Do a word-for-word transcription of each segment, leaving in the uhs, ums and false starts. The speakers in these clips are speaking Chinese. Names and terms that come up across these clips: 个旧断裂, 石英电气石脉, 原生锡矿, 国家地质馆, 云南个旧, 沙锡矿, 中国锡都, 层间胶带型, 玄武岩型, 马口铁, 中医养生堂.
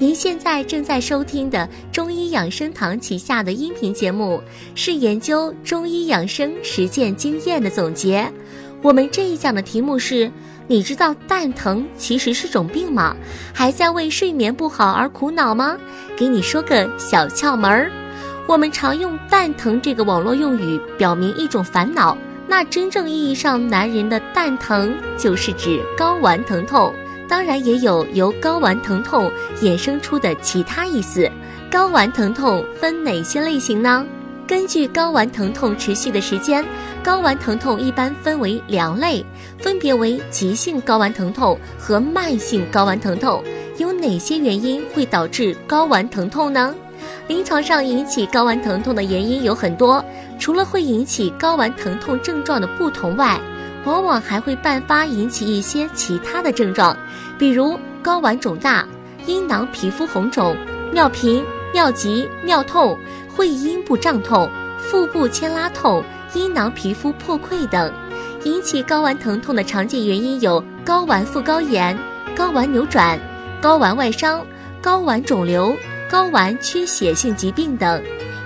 您现在正在收听的中医养生堂旗下的音频节目，是研究中医养生实践经验的总结。我们这一讲的题目是：你知道蛋疼其实是种病吗？还在为睡眠不好而苦恼吗？给你说个小窍门。我们常用蛋疼这个网络用语表明一种烦恼，那真正意义上男人的蛋疼就是指睾丸疼痛，当然也有由睾丸疼痛衍生出的其他意思。睾丸疼痛分哪些类型呢？根据睾丸疼痛持续的时间，睾丸疼痛一般分为两类，分别为急性睾丸疼痛和慢性睾丸疼痛。有哪些原因会导致睾丸疼痛呢？临床上引起睾丸疼痛的原因有很多，除了会引起睾丸疼痛症状的不同外，往往还会伴发引起一些其他的症状，比如睾丸肿大、阴囊皮肤红肿、尿频、尿急、尿痛、会阴部胀痛、腹部牵拉痛、阴囊皮肤破溃等。引起睾丸疼痛的常见原因有睾丸附睾炎、睾丸扭转、睾丸外伤、睾丸肿瘤、睾丸缺血性疾病等。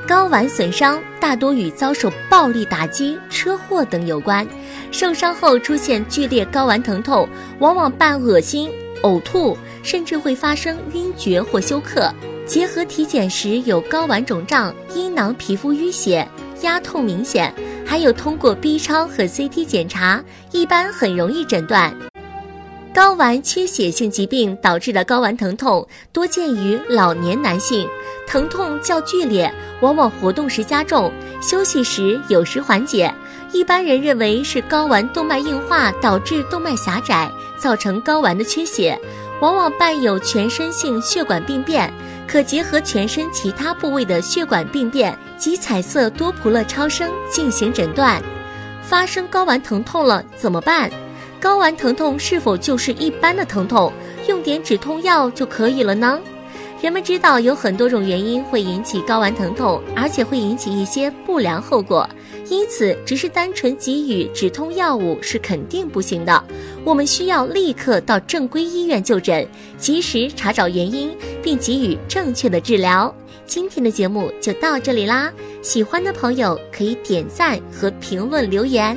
睾丸损伤大多与遭受暴力打击、车祸等有关，受伤后出现剧烈睾丸疼痛，往往伴恶心、呕吐，甚至会发生晕厥或休克。结合体检时有睾丸肿胀、阴囊皮肤淤血、压痛明显，还有通过 B 超和 C T 检查，一般很容易诊断。睾丸缺血性疾病导致的睾丸疼痛多见于老年男性，疼痛较剧烈，往往活动时加重，休息时有时缓解。一般人认为是睾丸动脉硬化导致动脉狭窄，造成睾丸的缺血，往往伴有全身性血管病变，可结合全身其他部位的血管病变及彩色多普勒超声进行诊断。发生睾丸疼痛了怎么办？睾丸疼痛是否就是一般的疼痛，用点止痛药就可以了呢？人们知道有很多种原因会引起睾丸疼痛，而且会引起一些不良后果，因此只是单纯给予止痛药物是肯定不行的。我们需要立刻到正规医院就诊，及时查找原因，并给予正确的治疗。今天的节目就到这里啦，喜欢的朋友可以点赞和评论留言。